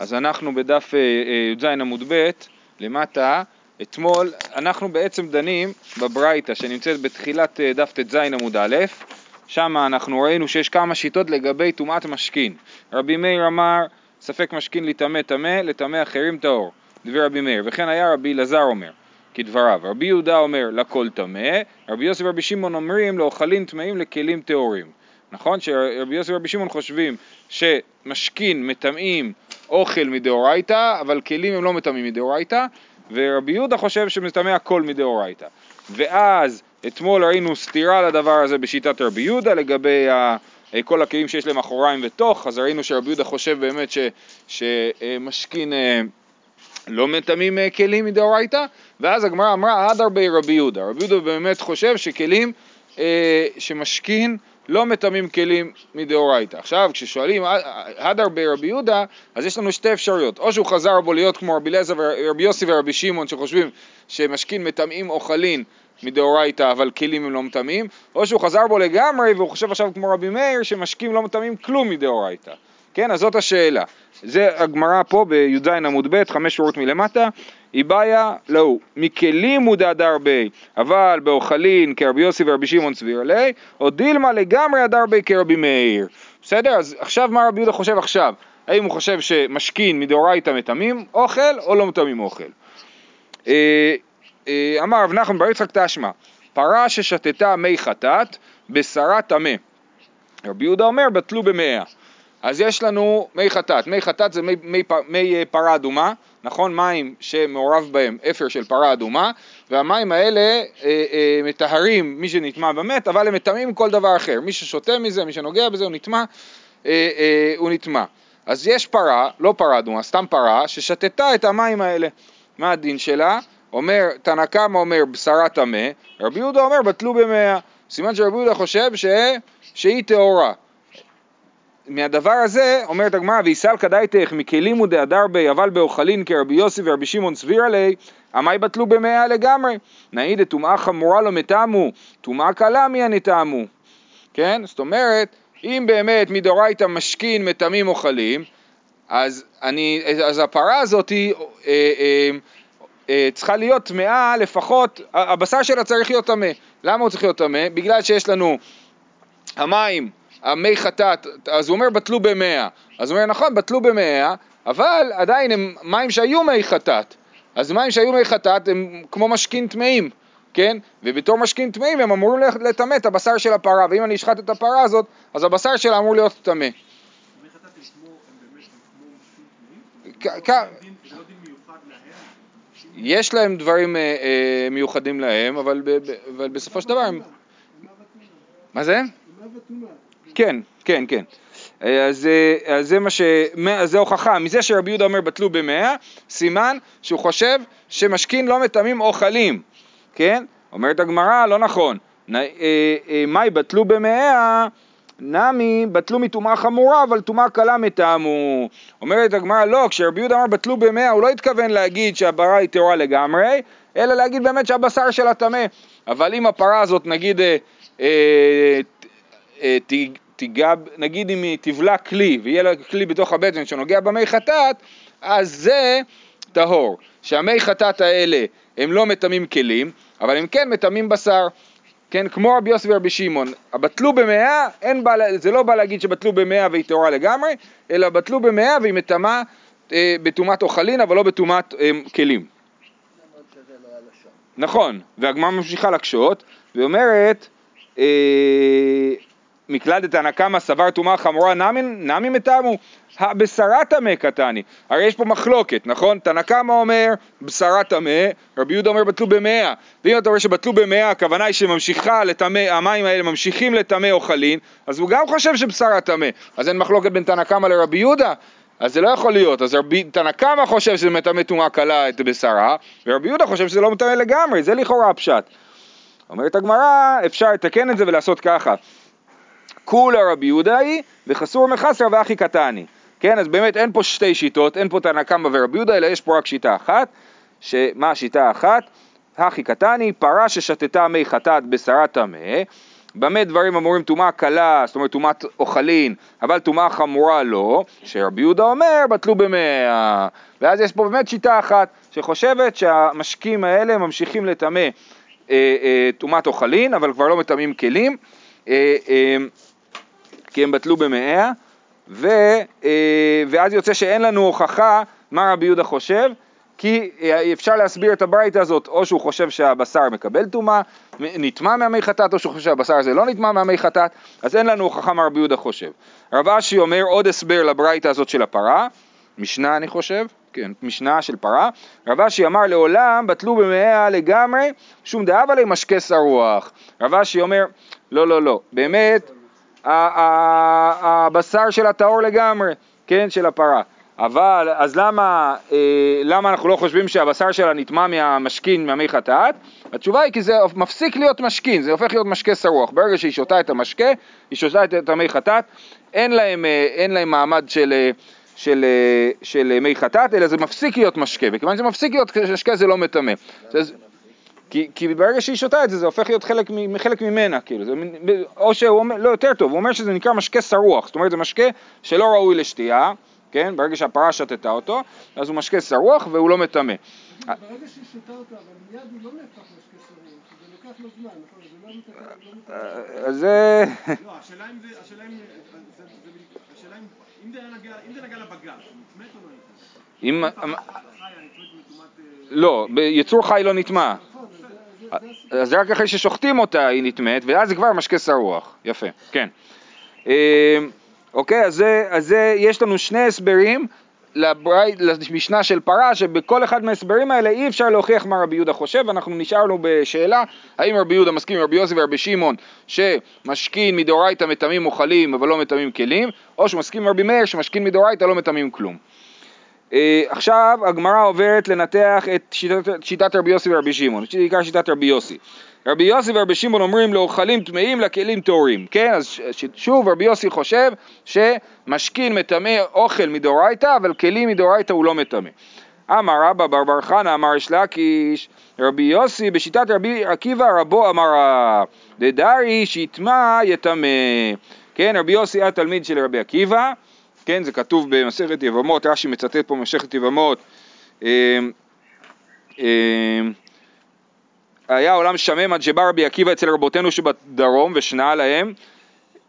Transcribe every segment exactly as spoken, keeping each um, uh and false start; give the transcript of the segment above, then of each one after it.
אז אנחנו בדף י"ז עמוד ב' למטה, אתמול אנחנו בעצם דנים בברייתא שנמצאת בתחילת דף ט"ז עמוד א', שם אנחנו ראינו שיש כמה שיטות לגבי טומאת משכין. רבי מאיר אמר, ספק משכין לטמא טמא, לטמא אחרים טהור, דבר רבי מאיר. וכן היה רבי אלעזר אומר, כדבריו. רבי יהודה אומר, לכל טמא. רבי יוסף ורבי שמעון אומרים, לאוכלים טמאים לכלים טהורים. נכון? שרבי יוסף ורבי שמעון חושבים שמשכין מטמאים אוכל מדאורייתא, אבל כלים הם לא מטמאים מדאורייתא, ורבי יהודה חושב שמטמא הכל מדאורייתא. ואז אתמול ראינו סתירה לדבר הזה בשיטת רבי יהודה לגבי ה... כל הכלים שיש להם אחוריים ותוך, אז ראינו שרבי יהודה חושב באמת ש... שמשכין לא מטמאים כלים מדאורייתא, ואז הגמרא אמרה עד הרבה רבי יהודה. רבי יהודה באמת חושב שכלים שמשכין לא מטמאים כלים מדאורייתא. עכשיו כששואלים עד הרבה רבי יהודה, אז יש לנו שתי אפשרויות, או שהוא חזר בו להיות כמו רבי אלעזר ורבי יוסי ורבי שמעון שחושבים שמשכין מטמאים אוכלין מדאורייתא אבל כלים הם לא מטמאים, או שהוא חזר בו לגמרי והוא חושב עכשיו כמו רבי מאיר שמשכין לא מטמאים כלום מדאורייתא. כן, אז זאת השאלה. זה הגמרא פה בי"ז עמוד ב', חמש שורות מלמטה. היא בעיה, לא, מכלים הוא דאדר בי, אבל באוכלין כרבי יוסי ורבי שמעון סביר עלי, או דילמה לגמרי אדר בי כרבי מאיר. בסדר? אז עכשיו מה רבי יהודה חושב עכשיו? האם הוא חושב שמשכין מדאורייתא מטמאים אוכל או לא מטמאים אוכל? אה, אה, אמר רב נחמן בר יצחק תשמע, פרה ששתתה מי חטאת, בשרה טמא. רבי יהודה אומר, בטלו במאה. אז יש לנו מי חטאת, מי חטאת זה מי, מי, מי פרה אדומה, נכון? מים שמעורב בהם אפר של פרה אדומה, והמים האלה אה, אה, מטהרים מי שנטמע במת, אבל הם מטמאים כל דבר אחר, מי ששותה מזה, מי שנוגע בזה הוא נטמע, אה, אה, הוא נטמע. אז יש פרה, לא פרה אדומה, סתם פרה, ששתתה את המים האלה. מה הדין שלה? אומר, תנא קמא אומר בשרה טמא, רבי יהודה אומר בטלו במאה, סימן שרבי יהודה חושב ש... שהיא טהורה. מהדבר הזה אומרת הגמרא ויסל כדאיתך מכלים ודאדר בי אבל באוכלין כרבי יוסי ורבי שמעון סביר עלי, המי בטלו במאה לגמרי. נעיד טומאה חמורה לא מטעמו, טומאה קלה מי הנטעמו. כן? זאת אומרת, אם באמת מדאורייתא משכין מטמאים אוכלים, אז אני אז הפרה הזאת אה, אה, אה, צריכה להיות טמאה, לפחות הבשר שלה צריך להיות טמא. למה הוא צריך להיות טמא? בגלל שיש לנו המים המי חטאת, אז הוא אומר בטלו במאה, אז הוא אומר נכון בטלו במאה, אבל עדיין הם מים שהיו מי חטאת, אז מים שהיו מי חטאת הם כמו משכין טמאים, כן? ובתור משכין טמאים הם אמורים לטמא את הבשר של הפרה, ואם אני אשחט את הפרה הזאת, אז הבשר שלה אמור להיות טמא. מי חטאת הם באמת כמו משכין טמאים? זה לא דין מיוחד להם? יש להם דברים מיוחדים להם, אבל בסופו של דבר הם... מה זה? כן, כן, כן. אז, אז זה מה ש... אז זה הוכחה. מזה שרבי יהודה אומר בטלו במאה, סימן שהוא חושב שמשכין לא מטמאים אוכלים. כן? אומרת הגמרא, לא נכון. מאי בטלו במאה, נמי בטלו מטומאה חמורה, אבל טומאה קלה מטעמו. אומרת הגמרא, לא, כשרבי יהודה אמר בטלו במאה, הוא לא התכוון להגיד שהפרה היא טהורה לגמרי, אלא להגיד באמת שהבשר שלה טמא. אבל אם הפרה הזאת, נגיד... תיגע, נגיד אם היא תבלה כלי ויהיה לה כלי בתוך הבטן שנוגע במי חטאת, אז זה טהור, שהמי חטאת האלה הם לא מטמאים כלים אבל הם כן מטמאים בשר, כן, כמו רבי יוסי ורבי שמעון. הבטלו במאה, אין בא, זה לא בא להגיד שבטלו במאה והיא טהורה לגמרי, אלא בטלו במאה והיא מטמאה אה, בטומאת אוכלין אבל לא בטומאת אה, כלים. נכון, והגמרא ממשיכה לקשות ואומרת אה, מקלד את תנא קמא סבר טומאה חמורה נמי, נמי מטעמו, הבשרה טמא קטני. הרי יש פה מחלוקת, נכון? תנא קמא אומר בשרה טמא, רבי יהודה אומר בטלו במאה. ואם אתה רואה שבטלו במאה, הכוונה היא שממשיכה לטמא, המים האלה ממשיכים לטמא אוכלין, אז הוא גם חושב שבשרה טמא. אז אין מחלוקת בין תנא קמא לרבי יהודה, אז זה לא יכול להיות. אז רבי תנא קמא חושב שזה מטמא טומאה קלה את בשרה, ורבי יהודה חושב שזה לא מטמא לגמרי, זה לכאורה הפשט. אומרת הגמרא, אפשר לתקן את זה ולעשות ככה. כולה רבי יהודה היא, וחסור מחסר ואחי קטני. כן, אז באמת אין פה שתי שיטות, אין פה תנא קמא ורבי יהודה, אלא יש פה רק שיטה אחת, שמה השיטה האחת? אחי קטני, פרה ששתתה מי חטאת בשרה טמא, במה דברים אמורים טומאה קלה, זאת אומרת טומאת אוכלין, אבל טומאה חמורה לא, שרבי יהודה אומר בטלו במאה. ואז יש פה באמת שיטה אחת שחושבת שהמשקים האלה ממשיכים לטמא טומאת אוכלין, אבל כבר לא מטמאים כלים, כי הם בטלו במאה, ואז יוצא שאין לנו הוכחה מה רבי יהודה חושב, כי אפשר להסביר את הברייתא הזאת, או שהוא חושב שהבשר מקבל טומאה, נטמא מהמי חטאת, או שהוא חושב שהבשר הזה לא נטמא מהמי חטאת, אז אין לנו הוכחה מה רבי יהודה חושב. רב אשי אומר עוד הסבר לברייתא הזאת של הפרה, משנה אני חושב, כן, משנה של פרה, רב אשי אמר לעולם, בטלו במאה לגמרי, שום דאב עלי משקה שרוח. רב אשי אומר, לא, לא, לא, באמת, הבשר של הטהור לגמרי, כן, של הפרה. אבל אז למה למה אנחנו לא חושבים שהבשר שלה נטמא מהמשקין, מהמי חטאת? התשובה היא כי זה מפסיק להיות משקין, זה הופך להיות משקה שרוח. ברגע שהיא שותה את המשקה, היא שותה את המי חטאת, אין להם אין להם מעמד של של של מי חטאת, אלא זה מפסיק להיות משקה. וכיוון שזה מפסיק להיות משקה זה לא מטמא. כי כי ברגע שהיא שותה את זה, זה הופך להיות חלק מחלק ממנה, כאילו, זה, או שהוא לא יותר טוב, הוא אומר שזה נקרא משקה שרוח, זאת אומרת זה משקה שלא ראוי לשתייה. כן, ברגע שהפרה שתתה אותו, אז הוא משקה שרוח והוא לא מטמא. ברגע שהיא שתה אותו, אבל מיד הוא לא נהפך משקה שרוח, זה לוקח לו זמן, נכון? זה לא מתקן, לא מתקן. לא, השאלה אם זה, השאלה אם, השאלה אם, אם זה נגע לבגר, נטמא או לא נטמא? לא, ביצור חי לא נטמא. אז רק אחרי ששוחטים אותה היא נטמאת, ואז זה כבר משקה שרוח. יפה, כן. אוקיי, אז זה, אז זה, יש לנו שני הסברים למשנה של פרה, שבכל אחד מההסברים האלה אי אפשר להוכיח מה רבי יהודה חושב. אנחנו נשארנו בשאלה, האם רבי יהודה מסכים עם רבי יוסי ורבי שמעון, שמשכין מדאורייתא מטמאים אוכלים, אבל לא מטמאים כלים, או שמסכים עם רבי מאיר, שמשכין מדאורייתא לא מטמאים כלום. עכשיו, הגמרא עוברת לנתח את שיטת, שיטת רבי יוסי ורבי שמעון, עיקר שיטת רבי יוסי. רבי יוסי ורבי שמעון אומרים לאוכלים טמאים, לכלים טהורים, כן? אז שוב רבי יוסי חושב שמשכין מטמא אוכל מדאורייתא, אבל כלים מדאורייתא הוא לא מטמא. אמר רבא בר בר חנא אמר יש להקיש, רבי יוסי בשיטת רבי עקיבא רבו אמר דדארי שיטמא יטמא, כן? רבי יוסי היה תלמיד של רבי עקיבא, כן? זה כתוב במסכת יבמות, רש"י מצטט פה במסכת יבמות, היה עולם שמם עד שבא רבי עקיבא אצל רבותינו שבדרום ושנה להם,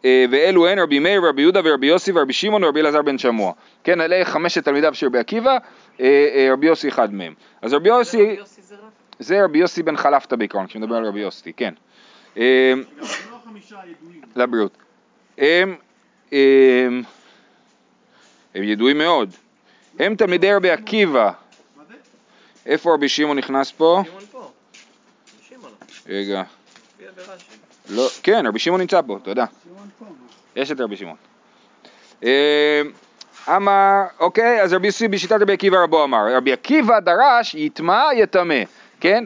ואלו הן רבי מאיר ורבי יהודה ורבי יוסי ורבי שמעון ורבי אלעזר בן שמוע. כן, אלה חמשת תלמידיו של רבי עקיבא, רבי יוסי אחד מהם. אז רבי יוסי, זה רבי יוסי בן חלפתא בעיקרון, כשמדבר על רבי יוסי, כן. לבריאות. הם, הם, הם ידועים מאוד. הם תלמידי רבי עקיבא. איפה רבי שמעון נכנס פה? רגע. לא, כן, רבי שמעון נמצא פה, תודה. יש את רבי שמעון. אמר, אוקיי, אז רבי יוסי בשיטת רבי עקיבא רבו אמר, רבי עקיבא דרש יטמא יטמא, כן?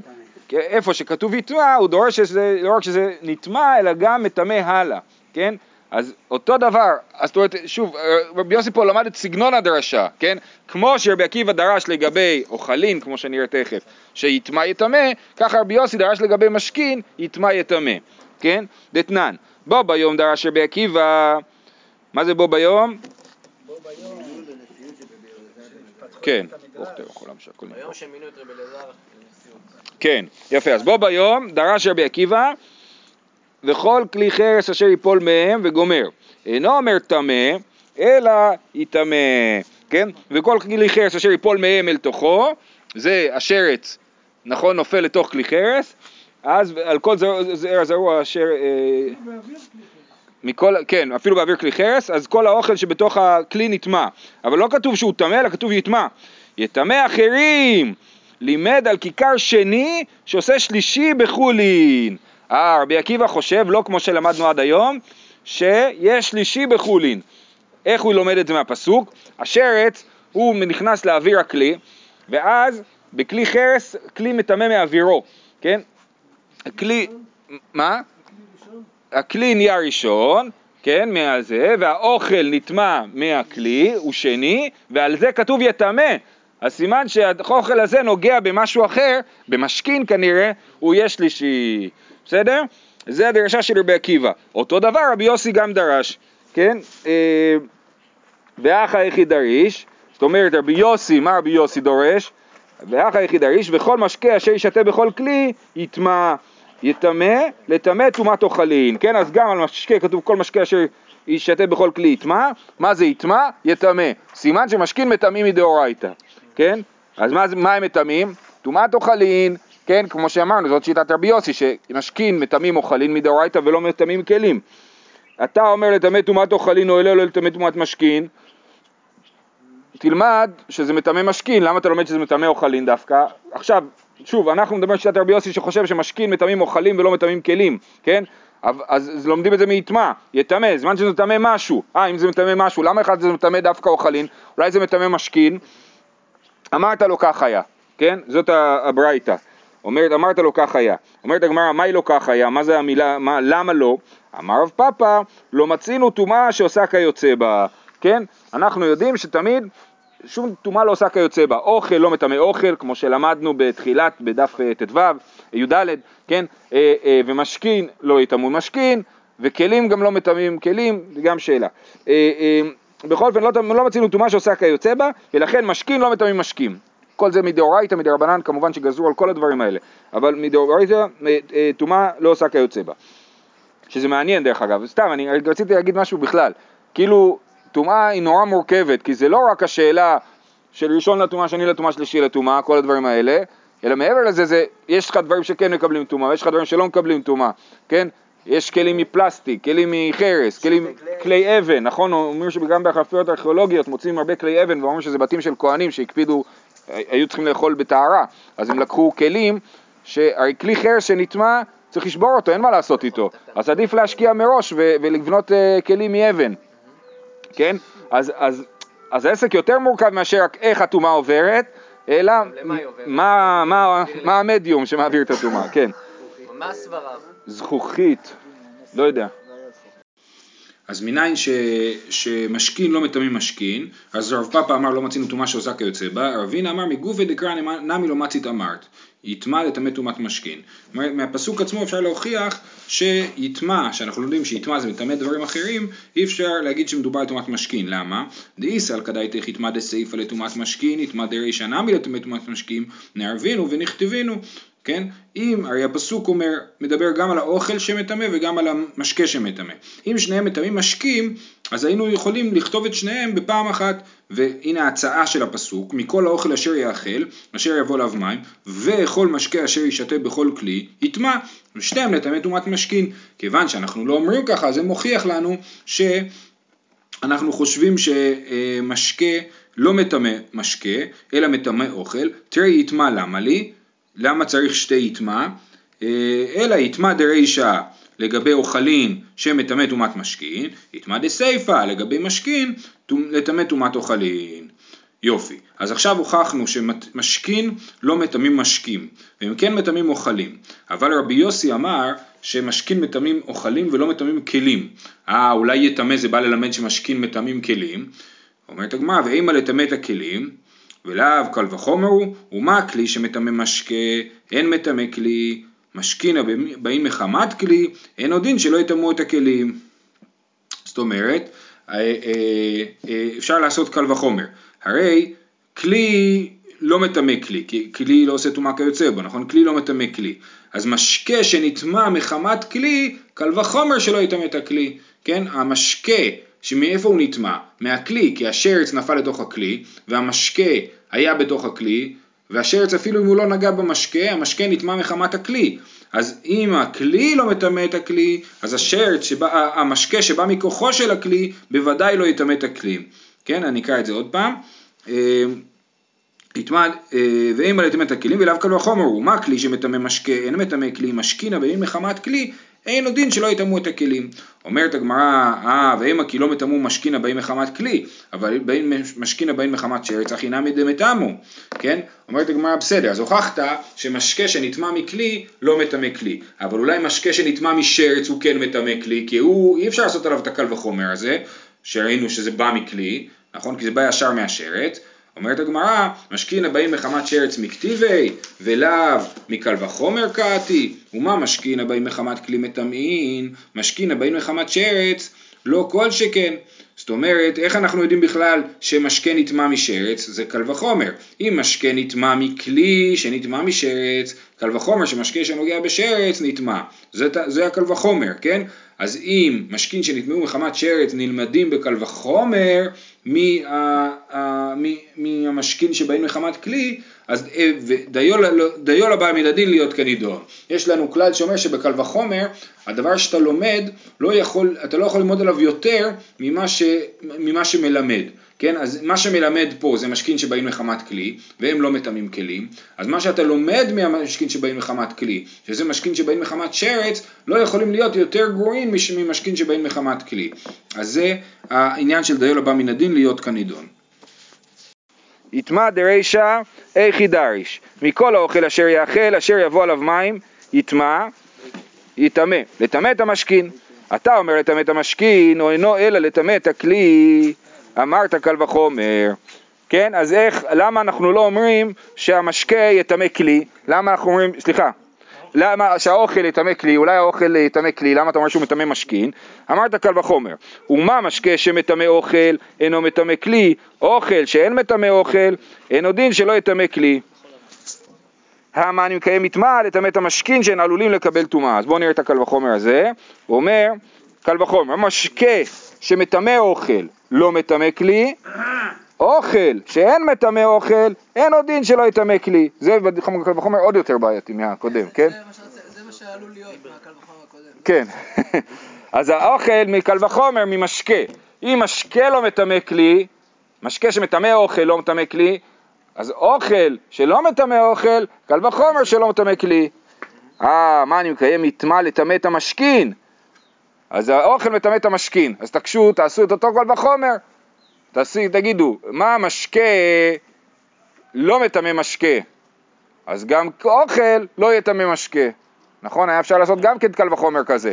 איפה שכתוב יטמא, הוא דורש שזה, לא רק שזה נטמא, אלא גם מטמא הלאה, כן? אז אותו דבר, אז זאת אומרת, שוב, רבי יוסי פה למד את סגנון הדרשה, כן? כמו שרבי עקיבא דרש לגבי אוכלין, כמו שנראה תכף, שיטמא יטמא, ככה רבי יוסי דרש לגבי משכין, יטמא יטמא, כן? דתנן, בו ביום דרש רבי עקיבא, מה זה בו ביום? בו ביום, כן, ביום שמינו את רבי אלעזר, כן, יפה, אז בו ביום דרש רבי עקיבא, וכל כלי חרס אשר ייפול מהם וגומר, אינו אומר טמא, אלא יטמא, כן? וכל כלי חרס אשר ייפול מהם אל תוכו, זה השרץ, נכון, נופל לתוך כלי חרס, אז על כל זרע זרוע אשר... מכל, כן, אפילו באוויר כלי חרס, אז כל האוכל שבתוך הכלי נטמא, אבל לא כתוב שהוא טמא, אלא כתוב יטמא. יטמא אחרים, לימד על כיכר שני שעושה שלישי בחולין. אה, רבי עקיבא חושב, לא כמו שלמדנו עד היום, שיש שלישי בחולין. איך הוא לומד את זה מהפסוק? השרץ, הוא נכנס לאוויר הכלי, ואז בכלי חרס, כלי מטמא מאווירו, כן? הכלי, מה? הכלי נהיה ראשון, כן, מעל זה, והאוכל נטמא מהכלי, הוא שני, ועל זה כתוב יטמא. הסימן שהאוכל הזה נוגע במשהו אחר, במשכין כנראה, הוא יהיה שלישי. בסדר? זה הדרשה של רבי עקיבא. אותו דבר רבי יוסי גם דרש, כן? ואח היחיד דריש, זאת אומרת רבי יוסי, מה רבי יוסי דורש? ואח היחיד דריש, וכל משקה אשר ישתה בכל כלי יטמא, יטמא, לטמא טומאת אוכלין, כן? אז גם על משקה כתוב כל משקה אשר ישתה בכל כלי יטמא, מה זה יטמא? יטמא, סימן שמשקין מטמאים מדאורייתא, כן? אז מה, מה הם מטמאים? טומאת אוכלין, כן, כמו שאמרנו, זאת שיטת רבי יוסי, שמשכין מטמאים אוכלין מדאורייתא ולא מטמאים כלים. אתה אומר לטמא טומאת אוכלין או אלה לא לטמא טומאת משכין, תלמד שזה מטמא משכין, למה אתה לומד שזה מטמא אוכלין דווקא? עכשיו, שוב, אנחנו מדברים על שיטת רבי יוסי שחושב שמשכין מטמאים אוכלין ולא מטמאים כלים, כן? אז לומדים את זה מיטמא, יטמא, זמן שזה מטמא משהו. אה, אם זה מטמא משהו, למה אחד זה מטמא דווקא אוכלין? אולי זה מטמא משכין? אמרת לו כך היה, כן? זאת הברייתא. אומרת, אמרת לו כך היה. אומרת הגמרא, מהי לא כך היה? מה זה המילה, מה, למה לא? אמר רב פאפא, לא מצינו טומאה שעושה כיוצא בה, כן? אנחנו יודעים שתמיד שום טומאה לא עושה כיוצא בה. אוכל לא מטמא אוכל, כמו שלמדנו בתחילת, בדף ט"ו, י"ד, כן? אה, אה, ומשכין, לא יטמאו משכין, וכלים גם לא מטמאים כלים, זה גם שאלה. אה, אה, בכל אופן, לא, לא מצינו טומאה שעושה כיוצא בה, ולכן משכין לא מטמאים משכין. כל זה מדאורייתא, מדרבנן, כמובן שגזרו על כל הדברים האלה. אבל מדאורייתא, טומאה לא עושה כיוצא בה. שזה מעניין דרך אגב. סתם, אני רציתי להגיד משהו בכלל. כאילו, טומאה היא נורא מורכבת, כי זה לא רק השאלה של ראשון לטומאה, שני לטומאה, שלישי לטומאה, כל הדברים האלה, אלא מעבר לזה, זה, יש לך דברים שכן מקבלים טומאה, יש לך דברים שלא מקבלים טומאה, כן? יש כלים מפלסטיק, כלים מחרס, כלים, כלי אבן, נכון? אומרים שגם בחפירות ארכיאולוגיות מוצאים הרבה כלי אבן, ואומרים שזה בתים של כהנים שהקפידו היו צריכים לאכול בטהרה, אז הם לקחו כלים, שהרי כלי חרס שנטמא, צריך לשבור אותו, אין מה לעשות איתו, אז עדיף להשקיע מראש, ולבנות כלים מאבן, כן? אז העסק יותר מורכב מאשר איך הטומאה עוברת, אלא מה המדיום שמעביר את הטומאה, כן. מה הסברה? זכוכית, לא יודע. אז מניין שמשכין לא מטמאים משכין, אז רב פאפא אמר לא מצינו טומאה שעושה כיוצא בה, רב הינא אמר מגובה דקרא נמי לא מצית אמרת, יטמא לטמא טומאת משכין. מהפסוק עצמו אפשר להוכיח שיטמא, שאנחנו לומדים שיטמא זה מטמא דברים אחרים, אי אפשר להגיד שמדובר על טומאת משכין, למה? דאיסל כדאיתך יטמא דסייפא לטומאת משכין, יטמא דרישא נמי לטמא טומאת משכין, נערבינו ונכתבינו. כן? אם, הרי הפסוק אומר, מדבר גם על האוכל שמטמא וגם על המשקה שמטמא. אם שניהם מטמאים משקים, אז היינו יכולים לכתוב את שניהם בפעם אחת, והנה ההצעה של הפסוק, מכל האוכל אשר יאכל, אשר יבוא לב מים, וכל משקה אשר ישתה בכל כלי, יטמא, ושתיהם לטמא טומאת משכין. כיוון שאנחנו לא אומרים ככה, זה מוכיח לנו שאנחנו חושבים שמשקה לא מטמא משקה, אלא מטמא אוכל, תראי יטמא למה לי, למה צריך שתי יטמא? אלא יטמא דרישא לגבי אוכלין שמטמא טומאת משכין, יטמא דסייפא לגבי משכין לטמא טומאת אוכלין. יופי, אז עכשיו הוכחנו שמשכין לא מטמאים משקים, והם כן מטמאים אוכלים, אבל רבי יוסי אמר שמשכין מטמאים אוכלים ולא מטמאים כלים. אה, אולי יטמא זה בא ללמד שמשכין מטמאים כלים, אומרת הגמרא, ואימא לטמא את הכלים, ולאו קל וחומר הוא, ומה הכלי שמטמא משקה, אין מטמא כלי, משכין הבאים מחמת כלי, אין עודין שלא יטמאו את הכלים. זאת אומרת, אפשר לעשות קל וחומר, הרי כלי לא מטמא כלי, כי כלי לא עושה טומאה כיוצא בה, נכון? כלי לא מטמא כלי, אז משקה שנטמא מחמת כלי, קל וחומר שלא יטמא את הכלי, כן? המשקה, שמאיפה הוא נטמא? מהכלי, כי השרץ נפל לתוך הכלי, והמשקה היה בתוך הכלי, והשרץ אפילו אם הוא לא נגע במשקה, המשקה נטמא מחמת הכלי. אז אם הכלי לא מטמא את הכלי, אז השרץ שבא, המשקה שבא מכוחו של הכלי, בוודאי לא יטמא את הכלי. כן, אני אקרא את זה עוד פעם. יטמא, ואם לא יטמא את הכלים, ולאו קל וחומר הוא, מה הכלי שמטמא משקה, אין מטמא כלי, משכין הבאים מחמת כלי, אין עודין שלא יטמאו את הכלים. אומרת הגמרא, אה, ואם כי לא מטמאו משכין הבאים מחמת כלי, אבל בין משכין הבאים מחמת שרץ, הכי נמי דמטמאו, כן? אומרת הגמרא, בסדר, אז הוכחת שמשקה שנטמא מכלי לא מטמא כלי, אבל אולי משקה שנטמא משרץ הוא כן מטמא כלי, כי הוא, אי אפשר לעשות עליו את הקל וחומר הזה, שראינו שזה בא מכלי, נכון? כי זה בא ישר מהשרץ, אומרת הגמרא, משכין הבאים מחמת שרץ מכתיבי, ולאו מקל וחומר קעתי, ומה משכין הבאים מחמת כלי מטמאין, משכין הבאים מחמת שרץ, לא כל שכן. זאת אומרת, איך אנחנו יודעים בכלל שמשקה נטמע משרץ? זה קל וחומר. אם משקה נטמע מכלי שנטמע משרץ, קל וחומר שמשקה שנוגע בשרץ נטמע. זה, זה הקל וחומר, כן? אז אם משקין שנטמעו מחמת שרץ נלמדים בקל וחומר מהמשקין שבאים מחמת כלי, אז דיול הבא מדדין להיות כנידון. יש לנו כלל שאומר שבקל וחומר, הדבר שאתה לומד, לא יכול, אתה לא יכול ללמוד עליו יותר ממה, ש, ממה שמלמד. כן? אז מה שמלמד פה זה משקין שבאים מחמת כלי, והם לא מטעמים כלים. אז מה שאתה לומד מהמשקין שבאים מחמת כלי, שזה משקין שבאים מחמת שרץ, לא יכולים להיות יותר גרועים ממשקין שבאים מחמת כלי. אז זה העניין של דיול הבא מן הדין להיות כנידון. יטמע דרישא איכי דריש, מכל האוכל אשר יאכל אשר יבוא עליו מים יטמע, יטמא, לטמא את המשכין. אתה אומר לטמא את המשכין או אינו אלא לטמא את הכלי, אמרת קל וחומר. כן, אז איך, למה אנחנו לא אומרים שהמשקה יטמא כלי? למה אנחנו אומרים, סליחה, למה שהאוכל יטמא כלי? אולי האוכל יטמא כלי, למה אתה אומר שהוא מטמא משכין? אמרת קל וחומר. ומה משקה שמטמא אוכל אינו מטמא כלי? אוכל שאין מטמא אוכל אינו דין שלא יטמא כלי. המה אני מקיים יטמע לטמא את המשכין שהן עלולים לקבל טומאה. אז בואו נראה את הקל וחומר הזה. הוא אומר, קל וחומר, המשקה שמטמא אוכל לא מטמא כלי, אוכל שאין מטמא אוכל אין עוד דין שלא יטמא כלי. זה קל וחומר עוד יותר בעייתי מהקודם, כן? זה מה שעלול להיות מהקל וחומר הקודם. כן, אז האוכל מקל וחומר ממשקה. אם משקה לא מטמא כלי, משקה שמטמא אוכל לא מטמא כלי, אז אוכל שלא מטמא אוכל, קל וחומר שלא מטמא כלי. אה, מה אני מקיים? יטמע לטמא את המשכין. אז האוכל מטמא את המשכין, אז תקשו, תעשו את אותו קל וחומר, תגידו, מה משקה לא מטמא משקה, אז גם אוכל לא יטמא משקה, נכון? היה אפשר לעשות גם קל וחומר כזה.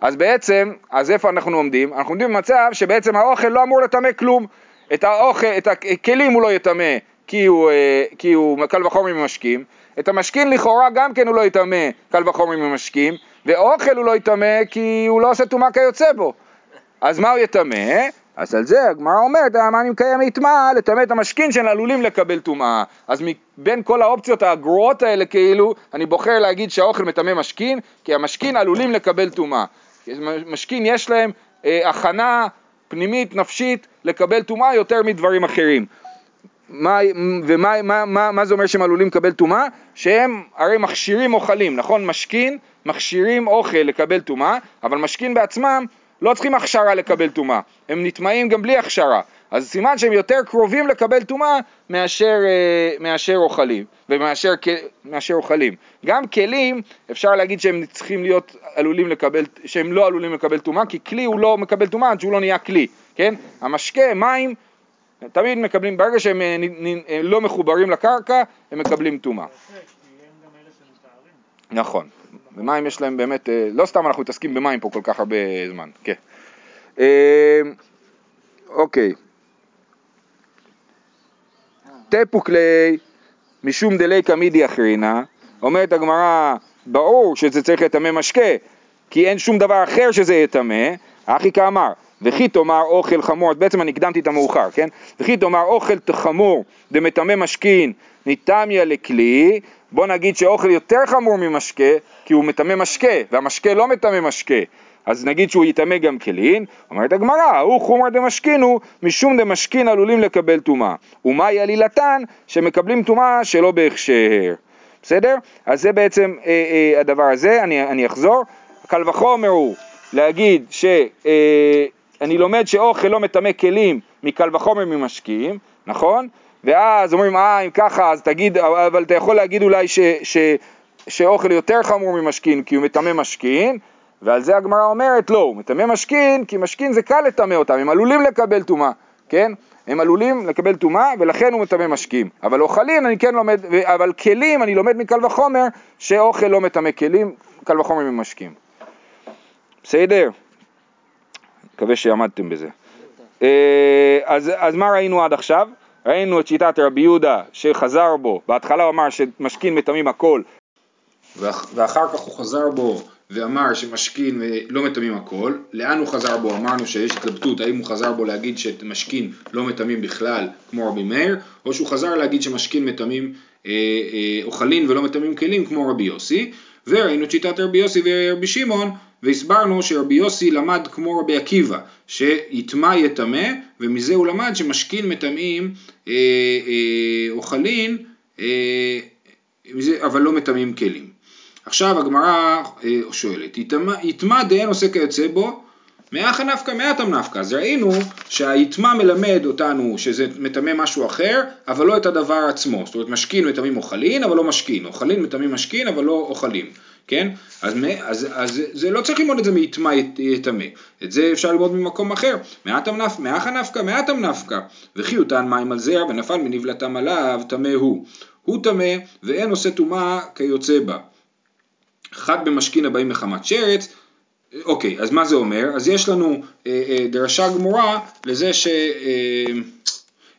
אז בעצם, אז איפה אנחנו עומדים? אנחנו עומדים במצב שבעצם האוכל לא אמור לטמא כלום, את האוכל, את הכלים הוא לא יטמא, כי הוא, כי הוא קל וחומר ממשקים, את המשכין לכאורה גם כן הוא לא יטמא, קל וחומר ממשקים, ואוכל הוא לא יטמא כי הוא לא עושה טומאה כיוצא בו. אז מה הוא יטמא? אז על זה הגמרא אומרת, מה אני מקיים יטמע לטמא את המשכין שהם עלולים לקבל טומאה. אז בין כל האופציות הגרועות האלה כאילו, אני בוחר להגיד שהאוכל מטמא משכין, כי המשכין עלולים לקבל טומאה. משכין יש להם אה, הכנה פנימית נפשית לקבל טומאה יותר מדברים אחרים. מה, ומה, מה, מה, מה זה אומר שהם עלולים לקבל טומאה? שהם הרי מכשירים אוכלים, נכון? משכין מכשירים אוכל לקבל טומאה, אבל משכין בעצמם לא צריכים הכשרה לקבל טומאה, הם נטמעים גם בלי הכשרה, אז סימן שהם יותר קרובים לקבל טומאה מאשר, מאשר אוכלים, ומאשר מאשר אוכלים. גם כלים, אפשר להגיד שהם צריכים להיות עלולים לקבל, שהם לא עלולים לקבל טומאה, כי כלי הוא לא מקבל טומאה, שהוא לא נהיה כלי, כן? המשקה, מים, תמיד מקבלים, ברגע שהם לא מחוברים לקרקע, הם מקבלים טומאה. נכון. ומים יש להם באמת, לא סתם אנחנו מתעסקים במים פה כל כך הרבה זמן, כן. אוקיי. תפוקלי, משום דלי קמידי אחרינה, אומרת הגמרא, ברור שזה צריך לטמא משקה, כי אין שום דבר אחר שזה יטמא, אחי כאמר, וכי תאמר אוכל חמור, בעצם אני הקדמתי את המאוחר, כן? וכי תאמר אוכל חמור, דמטמא משכין, ניתמיה לכלי, בוא נגיד שאוכל יותר חמור ממשקה, כי הוא מטמא משקה, והמשקה לא מטמא משקה, אז נגיד שהוא יטמא גם כלין. אומרת הגמרא, הוא חומר דמשכין הוא, משום דמשכין עלולים לקבל טומאה, ומהי עלילתן שמקבלים טומאה שלא בהכשר. בסדר? אז זה בעצם אה, אה, הדבר הזה, אני, אני אחזור, קל וחומר הוא להגיד ש... אה, אני לומד שאוכל לא מטמא כלים מקל וחומר ממשקים, נכון? ואז אומרים, אה, אם ככה, אז תגיד, אבל אתה יכול להגיד אולי ש, ש, שאוכל יותר חמור ממשקין, כי הוא מטמא משקין, ועל זה הגמרא אומרת, לא, הוא מטמא משקין, כי משקין זה קל לטמא אותם, הם עלולים לקבל טומאה, כן? הם עלולים לקבל טומאה, ולכן הוא מטמא משקים. אבל אוכלים אני כן לומד, אבל כלים אני לומד מקל וחומר, שאוכל לא מטמא כלים, קל וחומר ממשקים. בסדר? מקווה שעמדתם בזה. אז, אז מה ראינו עד עכשיו? ראינו את שיטת רבי יהודה שחזר בו, בהתחלה הוא אמר שמשכין מטמאים הכל, ואחר כך הוא חזר בו ואמר שמשכין לא מטמאים הכל. לאן הוא חזר בו? אמרנו שיש התלבטות, האם הוא חזר בו להגיד שמשכין לא מטמאים בכלל כמו רבי מאיר, או שהוא חזר להגיד שמשכין מטמאים אה, אה, אוכלים ולא מטמאים כלים כמו רבי יוסי. וראינו את שיטת רבי יוסי ורבי שמעון, והסברנו שרבי יוסי למד כמו רבי עקיבא, שיתמה יתמה, ומזה הוא למד שמשכין מטמאים אה, אה, אוכלים, אה, אבל לא מטמאים כלים. עכשיו הגמרא אה, שואלת, יתמה דהן עושה כיוצא בו, מאח הנפקה, מאתם נפקה. אז ראינו שהיתמה מלמד אותנו שזה מטמא משהו אחר, אבל לא את הדבר עצמו. זאת אומרת, משכין מטמאים אוכלים, אבל לא משכין. אוכלים מטמאים משכין, אבל לא אוכלים. כן? אז, אז, אז זה לא צריך ללמוד את זה מיתמה יתמה. את זה אפשר ללמוד ממקום אחר. מאח הנפקה, מאתם נפקה. וכי הוא טען מים על זרע ונפל מנבלתם עליו, טמא הוא. הוא טמא ואין עושה טומאה כיוצא בה. חד במשכין הבאים מחמת שרץ. אוקיי, אז מה זה אומר? אז יש לנו אה, אה, דרשה גמורה לזה ש... אה,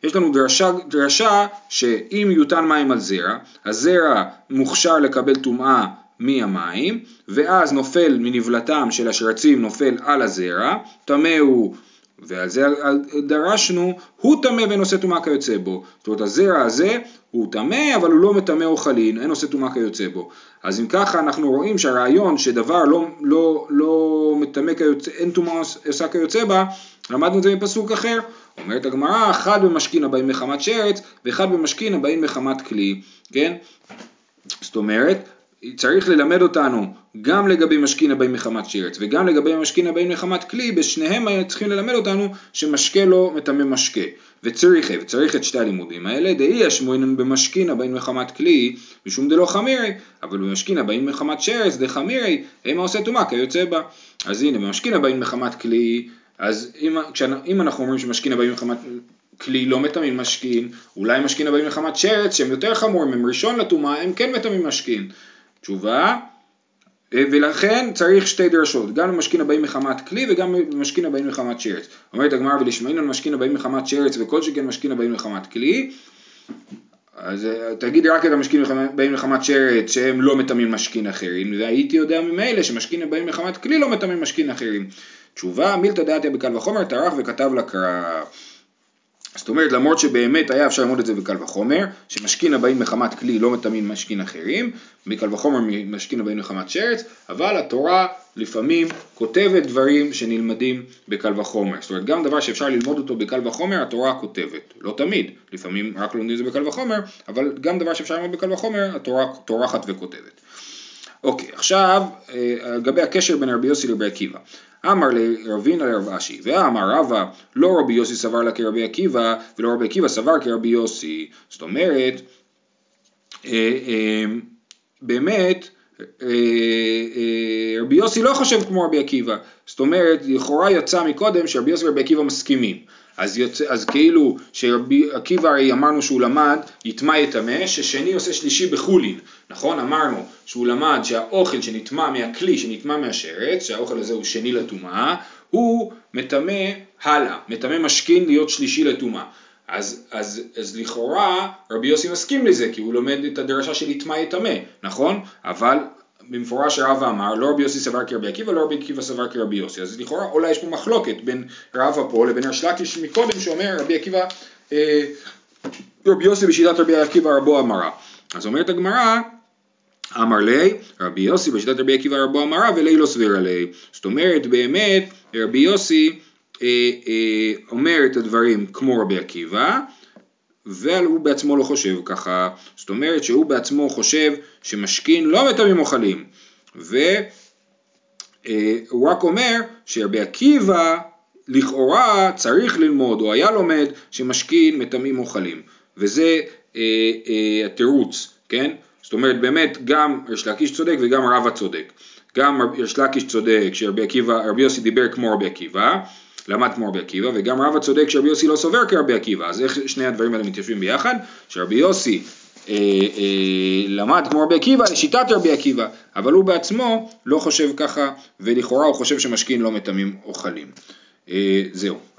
יש לנו דרשה, דרשה שאם יותן מים על זרע, הזרע מוכשר לקבל טומאה מהמים, ואז נופל מנבלתם של השרצים נופל על הזרע, טמא הוא, ועל זה דרשנו, הוא טמא ואין עושה טומאה כיוצא בו. זאת אומרת, הזרע הזה הוא טמא, אבל הוא לא מטמא אוכלים, אין עושה טומאה כיוצא בו. אז אם ככה אנחנו רואים שהרעיון שדבר לא, לא, לא מטמא כיוצא, אין טומאה עושה כיוצא בה, למדנו את זה מפסוק אחר. אומרת הגמרא, אחד במשכין הבאים מחמת שרץ, ואחד במשכין הבאים מחמת כלי, כן? זאת אומרת, צריך ללמד אותנו גם לגבי משכין הבאים מחמת שרץ וגם לגבי משכין הבאים מחמת כלי, בשניהם צריכים ללמד אותנו שמשקה לא מטמא משקה, וצריך, וצריך את שתי הלימודים האלה. דאי השמועינן במשכין הבאים מחמת כלי משום דלא חמירי, אבל במשכין הבאים מחמת שרץ דחמירי, הם העושה טומאה כיוצא בה. אז הנה, במשכין הבאים מחמת כלי, אז אם, אם אנחנו אומרים שמשכין הבאים מחמת כלי לא מטמאים משכין, אולי משכין הבאים מחמת שרץ שהם יותר חמורים, הם ראשון לטומאה, הם כן מטמאים משכין. תשובה, ולכן צריך שתי דרשות, גם במשכין הבאים מחמת כלי וגם במשכין הבאים מחמת שרץ. אומרת הגמרא, ולשמעינן משכין הבאים מחמת שרץ וכל שכן משכין הבאים מחמת כלי. אז תגיד רק את המשכין הבאים מחמת שרץ שהם לא מטמאים משכין אחרים, והייתי יודע ממילא שמשכין הבאים מחמת כלי לא מטמאים משכין אחרים. תשובה, מילתא דעתיה בקל וחומר, טרח וכתב לקרא. זאת אומרת, למרות שבאמת היה אפשר ללמוד את זה בקל וחומר, שמשכין הבאים מחמת כלי לא מטמאים משכין אחרים, בקל וחומר משכין הבאים מחמת שרץ, אבל התורה לפעמים כותבת דברים שנלמדים בקל וחומר. זאת אומרת, גם דבר שאפשר ללמוד אותו בקל וחומר, התורה כותבת. לא תמיד, לפעמים רק לומדים את זה בקל וחומר, אבל גם דבר שאפשר ללמוד בקל וחומר, התורה תורחת וכותבת. אוקיי, עכשיו, לגבי הקשר בין רבי יוסי לרבי עקיבא. אמר לרבינה לרב אשי, ואמר רבא, לא רבי יוסי סבר לה כרבי עקיבא, ולא רבי עקיבא סבר כרבי יוסי. זאת אומרת, באמת, רבי יוסי לא חושב כמו רבי עקיבא. זאת אומרת, לכאורה יצא מקודם שרבי יוסי ורבי עקיבא מסכימים. אז, יוצא, אז כאילו שרבי עקיבא הרי אמרנו שהוא למד יתמה יתמה, ששני עושה שלישי בחולין, נכון? אמרנו שהוא למד שהאוכל שנטמא מהכלי, שנטמא מהשרץ, שהאוכל הזה הוא שני לטומאה, הוא מטמא הלאה, מטמא משכין להיות שלישי לטומאה. אז, אז, אז לכאורה רבי יוסי מסכים לזה, כי הוא לומד את הדרשה של יתמה יתמה, נכון? אבל במפורש רבא אמר, לא רבי יוסי סבר כרבי עקיבא, לא רבי עקיבא סבר כרבי יוסי. אז לכאורה אולי יש פה מחלוקת בין רבא פה לבין השלקיש מקודם שאומר רבי עקיבא, אה, רבי יוסי בשיטת רבי עקיבא רבו אמרה. אז אומרת הגמרא, אמר לי, רבי יוסי בשיטת רבי עקיבא רבו אמרה ולי לא סביר עלי. זאת אומרת, באמת רבי יוסי אה, אה, אומר את הדברים כמו רבי עקיבא, והוא בעצמו לא חושב ככה. זאת אומרת שהוא בעצמו חושב שמשכין לא מטמאים אוכלים, והוא רק אומר שרבי עקיבא לכאורה צריך ללמוד או היה לומד שמשכין מטמאים אוכלים, וזה התירוץ, כן? זאת אומרת, באמת גם יש להקיש צודק וגם רבא צודק. גם יש להקיש צודק שרבי עקיבא, רבי יוסי דיבר כמו רבי עקיבא, למד כמו רבי עקיבא, וגם רבא צודק שרבי יוסי לא סובר כרבי עקיבא. אז איך שני הדברים האלה מתיישבים ביחד? שרבי יוסי אה, אה, למד כמו רבי עקיבא, לשיטת רבי עקיבא, אבל הוא בעצמו לא חושב ככה, ולכאורה הוא חושב שמשכין לא מטמאים אוכלים. אה, זהו.